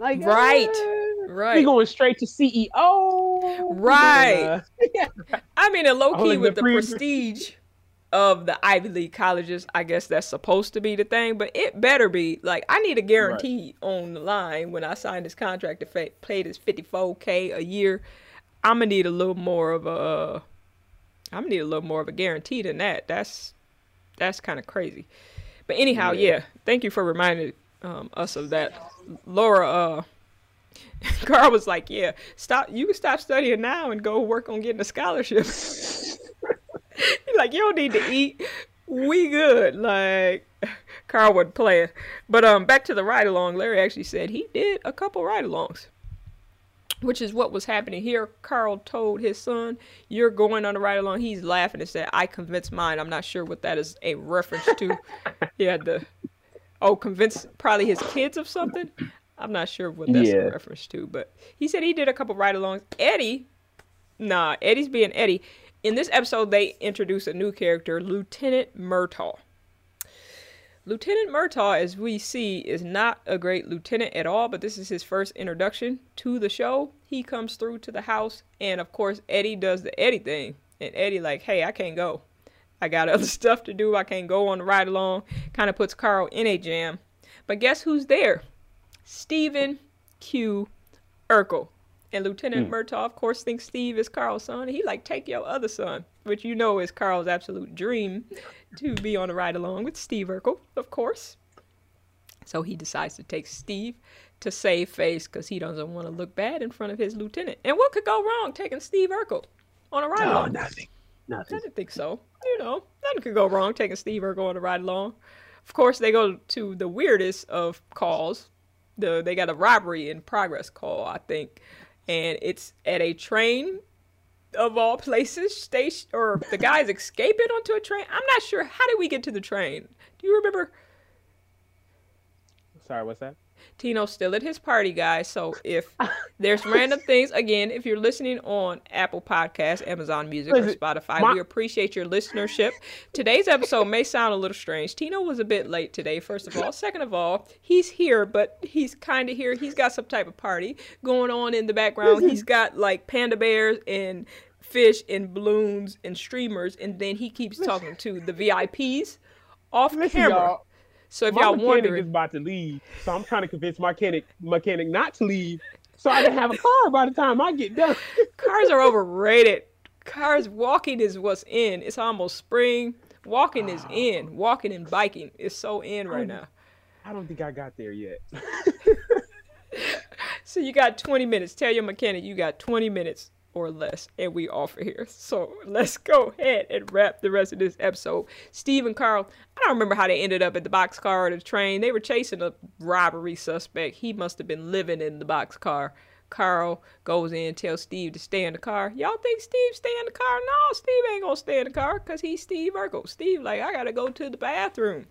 like right, uh, right? We going straight to C E O, right? Gonna, yeah. I mean, a low key with the prestige of the Ivy League colleges, I guess that's supposed to be the thing, but it better be like, I need a guarantee right. on the line when I sign this contract to pay this fifty-four K a year. I'm gonna need a little more of a, I'm gonna need a little more of a guarantee than that. That's, that's kind of crazy. But anyhow, yeah. yeah. Thank you for reminding um, us of that, Laura. Uh, Carl was like, yeah, stop. You can stop studying now and go work on getting a scholarship. Like, you don't need to eat. We good. Like, Carl wasn't playing. But um, back to the ride-along, Larry actually said he did a couple ride-alongs, which is what was happening here. Carl told his son, you're going on a ride-along. He's laughing and said, I convinced mine. I'm not sure what that is a reference to. He had to, oh, convince probably his kids of something. I'm not sure what that's yeah. a reference to. But he said he did a couple ride-alongs. Eddie, nah, Eddie's being Eddie. In this episode, they introduce a new character, Lieutenant Murtaugh. Lieutenant Murtaugh, as we see, is not a great lieutenant at all, but this is his first introduction to the show. He comes through to the house, and of course, Eddie does the Eddie thing. And Eddie like, hey, I can't go. I got other stuff to do. I can't go on the ride-along. Kind of puts Carl in a jam. But guess who's there? Stephen Q. Urkel. And Lieutenant mm. Murtaugh, of course, thinks Steve is Carl's son. He like, take your other son, which you know is Carl's absolute dream, to be on a ride-along with Steve Urkel, of course. So he decides to take Steve to save face because he doesn't want to look bad in front of his lieutenant. And what could go wrong taking Steve Urkel on a ride-along? No, nothing. Nothing. I didn't think so. You know, nothing could go wrong taking Steve Urkel on a ride-along. Of course, they go to the weirdest of calls. The, they got a robbery in progress call, I think. And it's at a train, of all places, station, or the guy's escaping onto a train. I'm not sure. How did we get to the train? Do you remember? Sorry, what's that? Tino's still at his party, guys. So if there's random things, again, if you're listening on Apple Podcasts, Amazon Music, or Spotify, my we appreciate your listenership. Today's episode may sound a little strange. Tino was a bit late today, first of all. Second of all, he's here, but he's kind of here. He's got some type of party going on in the background. He's got like panda bears and fish and balloons and streamers, and then he keeps talking to the V I Ps off Listen, camera. So if y'all wondering, my mechanic is about to leave, so I'm trying to convince my mechanic, mechanic not to leave, so I can have a car by the time I get done. Cars are overrated. Cars, walking is what's in. It's almost spring. Walking is in. Walking and biking is so in right now. I don't think I got there yet. So you got twenty minutes. Tell your mechanic you got twenty minutes or less, and we offer here. So let's go ahead and wrap the rest of this episode. Steve and Carl, I don't remember how they ended up at the boxcar or the train. They were chasing a robbery suspect. He must have been living in the boxcar. Carl goes in, tells Steve to stay in the car. Y'all think Steve stay in the car? No, Steve ain't gonna stay in the car because he's Steve Urkel. Steve like, I gotta go to the bathroom.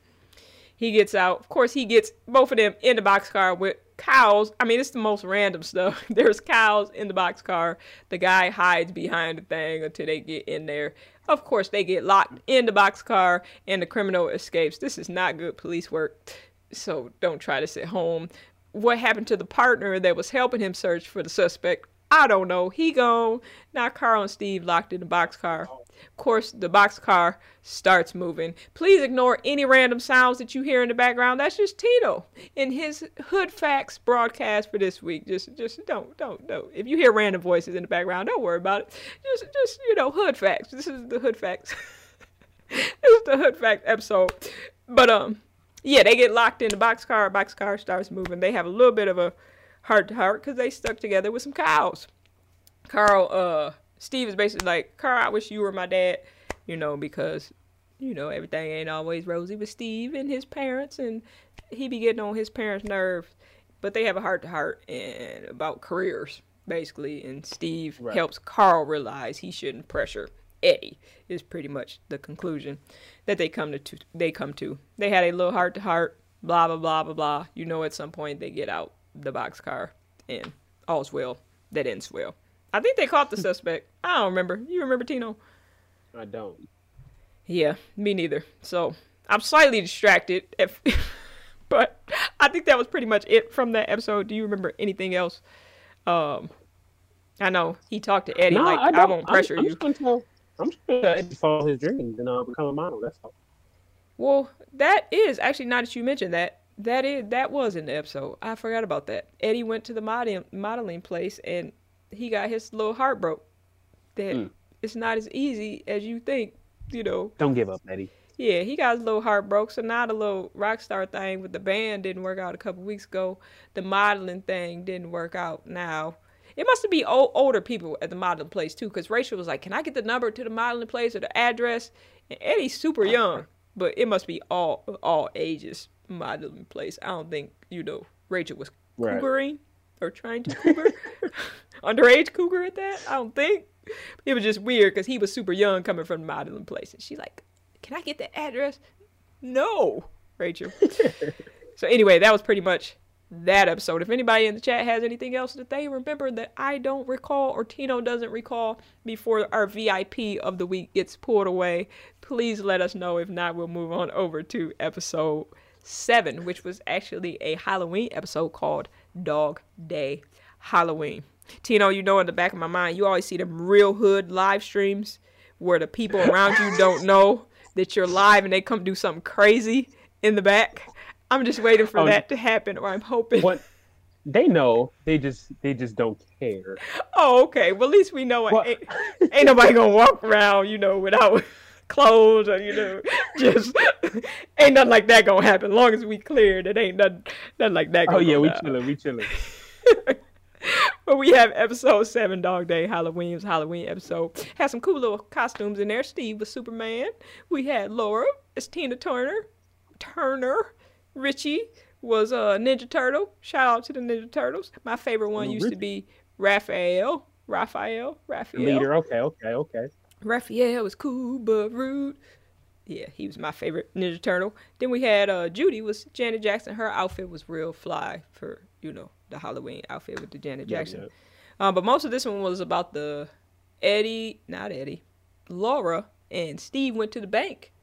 He gets out. Of course, he gets both of them in the boxcar with cows. I mean, it's the most random stuff. There's cows in the boxcar. The guy hides behind the thing until they get in there. Of course, they get locked in the boxcar, and the criminal escapes. This is not good police work, so don't try this at home. What happened to the partner that was helping him search for the suspect? I don't know. He gone. Now Carl and Steve locked in the boxcar. Of course, the boxcar starts moving. Please ignore any random sounds that you hear in the background. That's just Tito in his Hood Facts broadcast for this week. Just, just don't, don't, don't. If you hear random voices in the background, don't worry about it. Just, just you know, Hood Facts. This is the Hood Facts. This is the Hood Facts episode. But um, yeah, they get locked in the boxcar. Boxcar starts moving. They have a little bit of a heart to heart because they stuck together with some cows. Carl, uh. Steve is basically like, Carl, I wish you were my dad, you know, because, you know, everything ain't always rosy with Steve and his parents, and he be getting on his parents' nerves, but they have a heart-to-heart and about careers, basically, and Steve right. helps Carl realize he shouldn't pressure Eddie, is pretty much the conclusion that they come to. to they come to. They had a little heart-to-heart, blah, blah, blah, blah, blah. You know, at some point, they get out the boxcar, and all's well that ends well. I think they caught the suspect. I don't remember. You remember, Tino? I don't. Yeah, me neither. So I'm slightly distracted, if, but I think that was pretty much it from that episode. Do you remember anything else? Um, I know he talked to Eddie no, like, I, I won't pressure I'm, I'm you. Just gonna tell, I'm just going to tell Eddie to follow his dreams and uh, become a model. That's all. Well, that is actually, now that you mentioned that, that is that was in the episode. I forgot about that. Eddie went to the modeling, modeling place and he got his little heart broke. That mm. It's not as easy as you think, you know. Don't give up, Eddie. Yeah, he got his little heart broke. So now the little rock star thing with the band didn't work out a couple weeks ago. The modeling thing didn't work out now. It must have been old, older people at the modeling place, too, because Rachel was like, can I get the number to the modeling place or the address? And Eddie's super young, but it must be all all ages modeling place. I don't think, you know, Rachel was right. cougering. Or trying to cougar, underage cougar at that, I don't think. It was just weird because he was super young coming from the modeling place. And she's like, can I get the address? No, Rachel. So anyway, that was pretty much that episode. If anybody in the chat has anything else that they remember that I don't recall or Tino doesn't recall before our V I P of the week gets pulled away, please let us know. If not, we'll move on over to episode seven, which was actually a Halloween episode called Dog Day Halloween. Tino, you know, in the back of my mind, you always see them real hood live streams where the people around you don't know that you're live and they come do something crazy in the back. I'm just waiting for um, that to happen, or I'm hoping. What they know, they just they just don't care. Oh, okay. Well, at least we know well, ain't, ain't nobody gonna walk around, you know, without clothes or, you know, just ain't nothing like that gonna happen. Long as we cleared, it ain't nothing, nothing like that gonna happen. Oh yeah, we chilling, we chilling. But we have episode seven, Dog Day Halloween. It was a Halloween episode. Had some cool little costumes in there. Steve was Superman. We had Laura as Tina Turner. Turner. Richie was a uh, Ninja Turtle. Shout out to the Ninja Turtles. My favorite one used to be Raphael. Raphael. Raphael. Leader. Okay. Okay. Okay. Raphael was cool but rude. Yeah, he was my favorite Ninja Turtle. Then we had uh, Judy was Janet Jackson. Her outfit was real fly for, you know, the Halloween outfit with the Janet Jackson. Yep, yep. Um, but most of this one was about the Eddie, not Eddie, Laura and Steve went to the bank,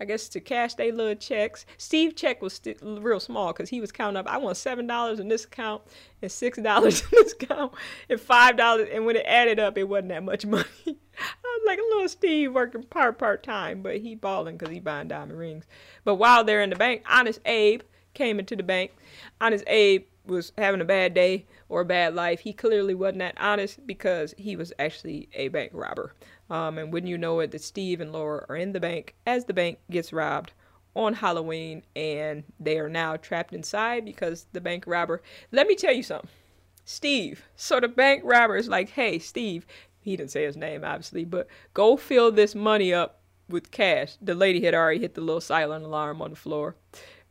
I guess, to cash their little checks. Steve's check was st real small because he was counting up, I want seven dollars in this account and six dollars in this account and five dollars. And when it added up, it wasn't that much money. I was like, little Steve working part, part time, but he balling because he buying diamond rings. But while they're in the bank, Honest Abe came into the bank. Honest Abe was having a bad day or a bad life. He clearly wasn't that honest because he was actually a bank robber. Um, and wouldn't you know it, that Steve and Laura are in the bank as the bank gets robbed on Halloween, and they are now trapped inside because the bank robber, let me tell you something, Steve. So the bank robber is like, hey, Steve, he didn't say his name obviously, but go fill this money up with cash. The lady had already hit the little silent alarm on the floor.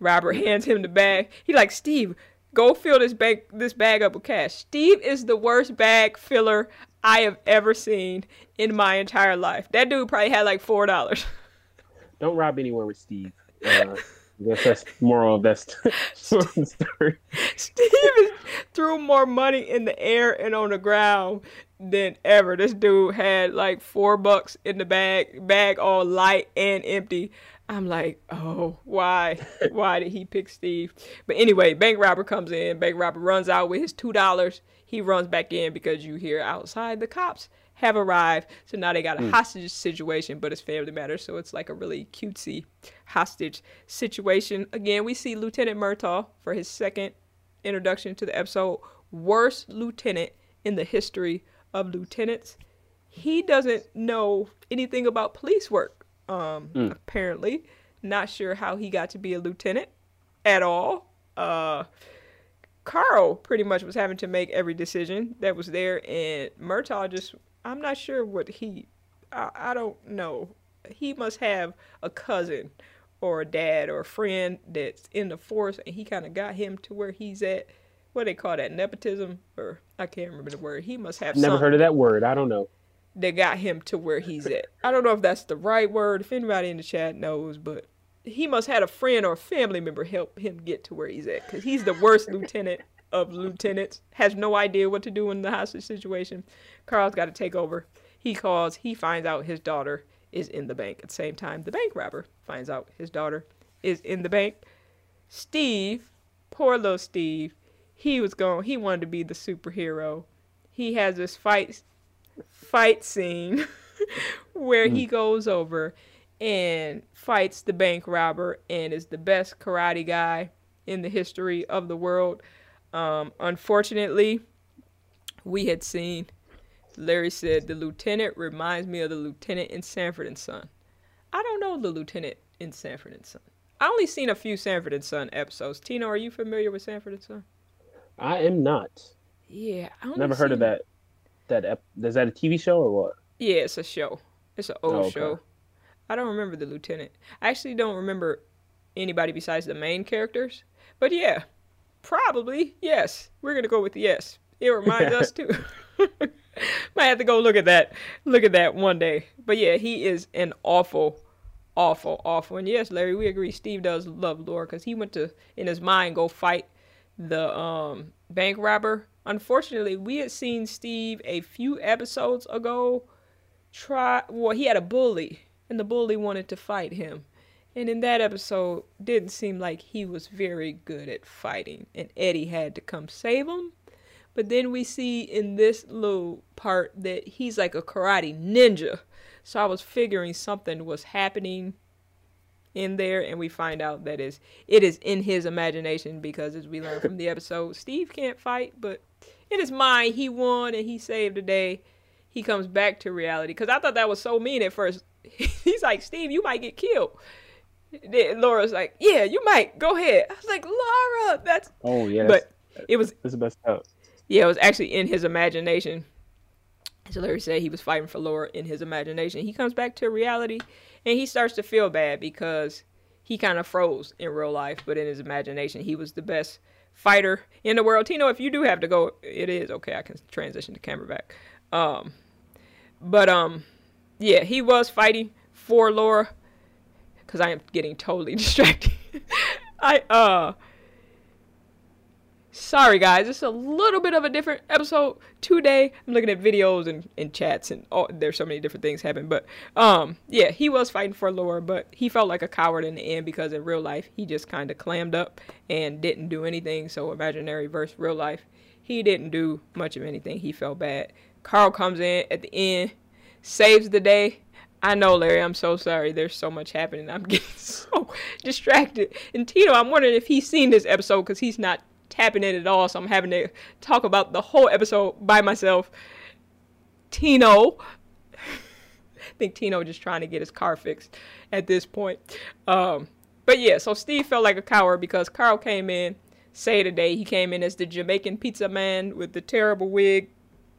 Robber hands him the bag. He like, Steve, go fill this bag, this bag up with cash. Steve is the worst bag filler I have ever seen in my entire life. That dude probably had like four dollars. Don't rob anywhere with Steve. Uh, That's, that's moral of that story. Steven threw more money in the air and on the ground than ever. This dude had like four bucks in the bag, bag all light and empty. I'm like, oh, why? Why did he pick Steve? But anyway, bank robber comes in. Bank robber runs out with his two dollars. He runs back in because you hear outside the cops have arrived. So now they got a mm. hostage situation, but it's Family Matters, so it's like a really cutesy hostage situation. Again, we see Lieutenant Murtaugh for his second introduction to the episode. Worst lieutenant in the history of lieutenants. He doesn't know anything about police work, um, mm. apparently. Not sure how he got to be a lieutenant at all. Uh... Carl pretty much was having to make every decision that was there, and Murtaugh just, I'm not sure what he, I, I don't know. He must have a cousin or a dad or a friend that's in the force, and he kind of got him to where he's at. What do they call that, nepotism? Or I can't remember the word. He must have never heard of that word. I don't know. They got him to where he's at. I don't know if that's the right word, if anybody in the chat knows, but he must have had a friend or a family member help him get to where he's at, because he's the worst lieutenant of lieutenants. Has no idea what to do in the hostage situation. Carl's got to take over. He calls. He finds out his daughter is in the bank. At the same time, the bank robber finds out his daughter is in the bank. Steve, poor little Steve, he was gone. He wanted to be the superhero. He has this fight, fight scene where mm. he goes over and fights the bank robber and is the best karate guy in the history of the world. Um, unfortunately, we had seen, Larry said, the lieutenant reminds me of the lieutenant in Sanford and Son. I don't know the lieutenant in Sanford and Son. I only seen a few Sanford and Son episodes. Tina, are you familiar with Sanford and Son? I am not. Yeah, I only never heard of that. That ep is that a T V show or what? Yeah, it's a show. It's an old oh, okay. show. I don't remember the lieutenant. I actually don't remember anybody besides the main characters. But yeah, probably, yes. We're going to go with the yes. It reminds us too. Might have to go look at that. Look at that one day. But yeah, he is an awful, awful, awful. And yes, Larry, we agree. Steve does love Laura, because he went to, in his mind, go fight the um, bank robber. Unfortunately, we had seen Steve a few episodes ago try, well, he had a bully, and the bully wanted to fight him. And in that episode, didn't seem like he was very good at fighting. And Eddie had to come save him. But then we see in this little part that he's like a karate ninja. So I was figuring something was happening in there. And we find out that is it is in his imagination. Because as we learn from the episode, Steve can't fight. But in his mind, he won and he saved the day. He comes back to reality. Because I thought that was so mean at first. He's like, Steve, you might get killed. Then Laura's like, yeah, you might. Go ahead. I was like, Laura, that's... Oh, yes. But it was... That's the best out. Yeah, it was actually in his imagination. So Larry said he was fighting for Laura in his imagination. He comes back to reality, and he starts to feel bad because he kind of froze in real life, but in his imagination, he was the best fighter in the world. Tino, if you do have to go, it is okay. I can transition the camera back. Um, but, um... yeah, he was fighting for Laura, because I am getting totally distracted. I, uh, sorry guys, it's a little bit of a different episode today. I'm looking at videos and, and chats and all, there's so many different things happening, but, um, yeah, he was fighting for Laura, but he felt like a coward in the end, because in real life, he just kind of clammed up and didn't do anything. So imaginary versus real life, he didn't do much of anything. He felt bad. Carl comes in at the end, saves the day. I know, Larry, I'm so sorry. There's so much happening. I'm getting so distracted. And Tito, I'm wondering if he's seen this episode, because he's not tapping it at all. So I'm having to talk about the whole episode by myself. Tino. I think Tino just trying to get his car fixed at this point. Um, but yeah, so Steve felt like a coward because Carl came in, saved the day. He came in as the Jamaican pizza man with the terrible wig,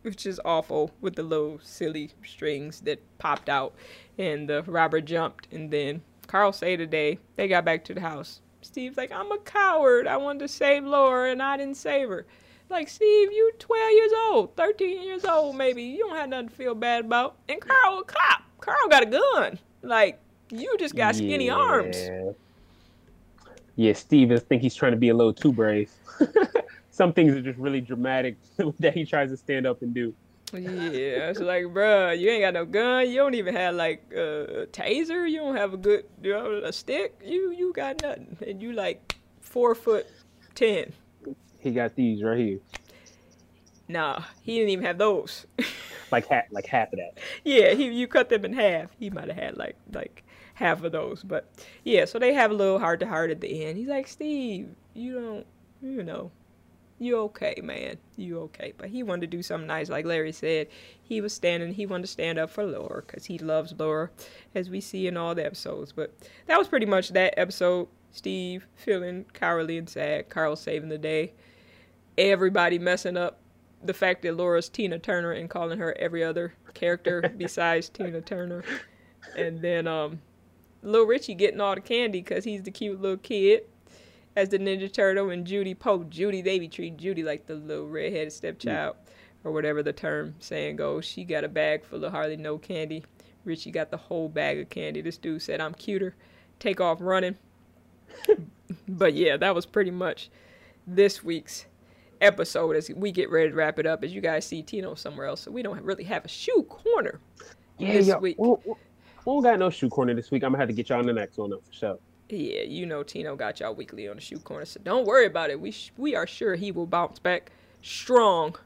which is awful, with the little silly strings that popped out, and the robber jumped, and then Carl saved the day. They got back to the house. Steve's like, I'm a coward. I wanted to save Laura, and I didn't save her. Like, Steve, you twelve years old, thirteen years old maybe. You don't have nothing to feel bad about. And Carl a cop. Carl got a gun. Like, you just got skinny yeah. arms. Yeah, Steve, I think he's trying to be a little too brave. Some things are just really dramatic that he tries to stand up and do. Yeah, it's like, bruh, you ain't got no gun. You don't even have, like, a taser. You don't have a good, you know, a stick. You you got nothing. And you, like, four foot ten. He got these right here. Nah, he didn't even have those. like, ha like half of that. Yeah, he you cut them in half. He might have had, like, like half of those. But, yeah, so they have a little heart-to-heart at the end. He's like, Steve, you don't, you know. You okay, man. You okay. But he wanted to do something nice. Like Larry said, he was standing, he wanted to stand up for Laura because he loves Laura, as we see in all the episodes. But that was pretty much that episode. Steve feeling cowardly and sad. Carl saving the day. Everybody messing up the fact that Laura's Tina Turner and calling her every other character besides Tina Turner. And then um, Lil Richie getting all the candy because he's the cute little kid. As the Ninja Turtle and Judy Pope. Judy, they be treating Judy like the little redheaded stepchild, yeah. or whatever the term saying goes. She got a bag full of hardly no candy. Richie got the whole bag of candy. This dude said, I'm cuter. Take off running. But yeah, that was pretty much this week's episode as we get ready to wrap it up. As you guys see, Tino somewhere else, so we don't really have a shoe corner yeah, this week. We don't, we don't got no shoe corner this week. I'm going to have to get y'all on the next one up for sure. Yeah, you know Tino got y'all weekly on the shoe corner, so don't worry about it. We sh we are sure he will bounce back strong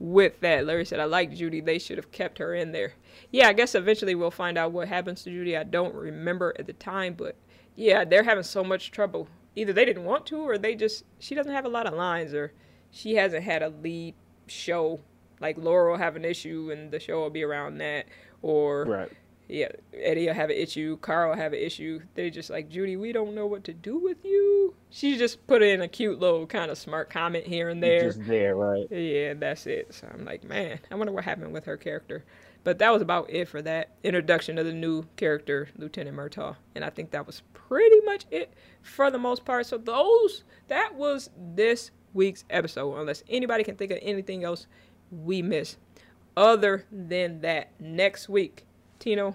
with that. Larry said, I like Judy. They should have kept her in there. Yeah, I guess eventually we'll find out what happens to Judy. I don't remember at the time, but yeah, they're having so much trouble. Either they didn't want to or they just, she doesn't have a lot of lines or she hasn't had a lead show. Like Laura will have an issue and the show will be around that or... Right. Yeah, Eddie will have an issue. Carl will have an issue. They're just like, Judy, we don't know what to do with you. She just put in a cute little kind of smart comment here and there. Just there, right? Yeah, that's it. So I'm like, man, I wonder what happened with her character. But that was about it for that introduction of the new character, Lieutenant Murtaugh. And I think that was pretty much it for the most part. So those, that was this week's episode. Unless anybody can think of anything else we missed. Other than that, next week, Tino,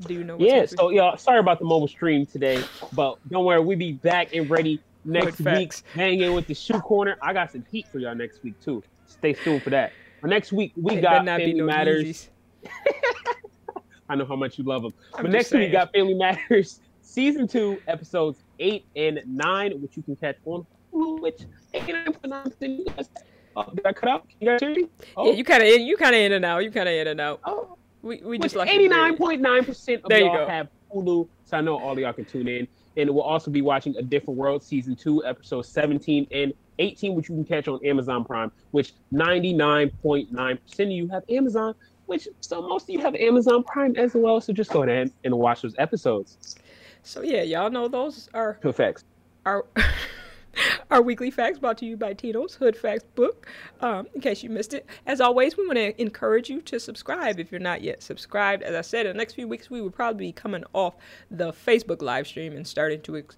do you know what's Yeah, so y'all, sorry about the mobile stream today, but don't worry, we be back and ready next week, hanging with the shoe corner. I got some heat for y'all next week, too. Stay tuned for that. For next week, we it got Family no Matters. I know how much you love them. I'm but next saying. week, we got Family Matters Season two, Episodes eight and nine, which you can catch on Hulu, which I can't pronounce it. Oh, did I cut out? Can you guys hear me? Oh. Yeah, you kind of in, you kind of in and out. You kind of in and out. Oh. We, we just like eighty-nine point nine percent of y'all have Hulu, so I know all of y'all can tune in. And we'll also be watching A Different World Season two, Episodes seventeen and eighteen, which you can catch on Amazon Prime, which ninety-nine point nine percent of you have Amazon, which so most of you have Amazon Prime as well. So just go ahead and watch those episodes. So, yeah, y'all know those are... Two facts. Are... Our weekly facts brought to you by Tino's Hood Facts book, um, in case you missed it. As always, we want to encourage you to subscribe if you're not yet subscribed. As I said, in the next few weeks, we will probably be coming off the Facebook live stream and starting to ex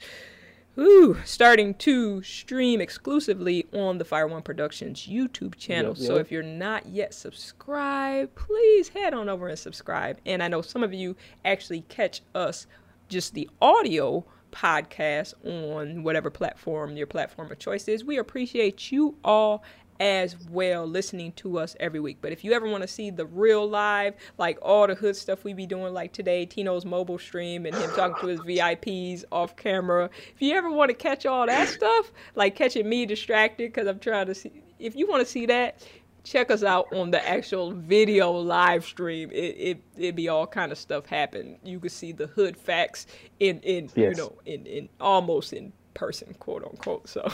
ooh, starting to stream exclusively on the Fire One Productions YouTube channel. Yep, yep. So if you're not yet subscribed, please head on over and subscribe. And I know some of you actually catch us just the audio podcast on whatever platform your platform of choice is. We appreciate you all as well listening to us every week. But if you ever want to see the real live, like all the hood stuff we be doing, like today, Tino's mobile stream and him talking to his V I Ps off camera. If you ever want to catch all that stuff, like catching me distracted because I'm trying to see, if you want to see that, check us out on the actual video live stream. It it it be all kind of stuff happen. You can see the hood facts in in yes. you know in in almost in person, quote unquote. So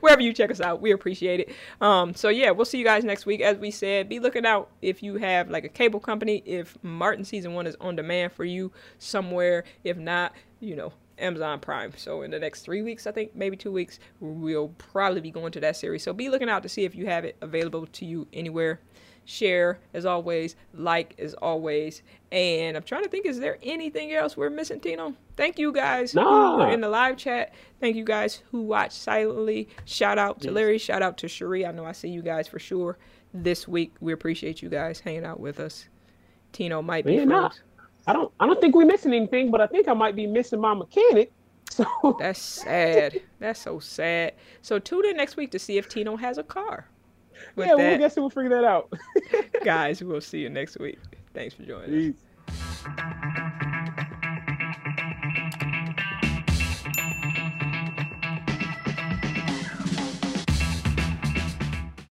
wherever you check us out, we appreciate it. Um. So yeah, we'll see you guys next week. As we said, be looking out if you have like a cable company. If Martin season one is on demand for you somewhere, if not, you know. Amazon Prime. So in the next three weeks, I think, maybe two weeks, we'll probably be going to that series. So be looking out to see if you have it available to you anywhere. Share, as always. Like, as always. And I'm trying to think, is there anything else we're missing, Tino? Thank you guys no. who were in the live chat. Thank you guys who watched silently. Shout out to yes. Larry. Shout out to Cherie. I know I see you guys for sure this week. We appreciate you guys hanging out with us. Tino might be yeah, I don't I don't think we're missing anything, but I think I might be missing my mechanic. So that's sad. That's so sad. So tune in next week to see if Tino has a car. With yeah, well, I guess we'll figure that out. Guys, we'll see you next week. Thanks for joining Jeez. us.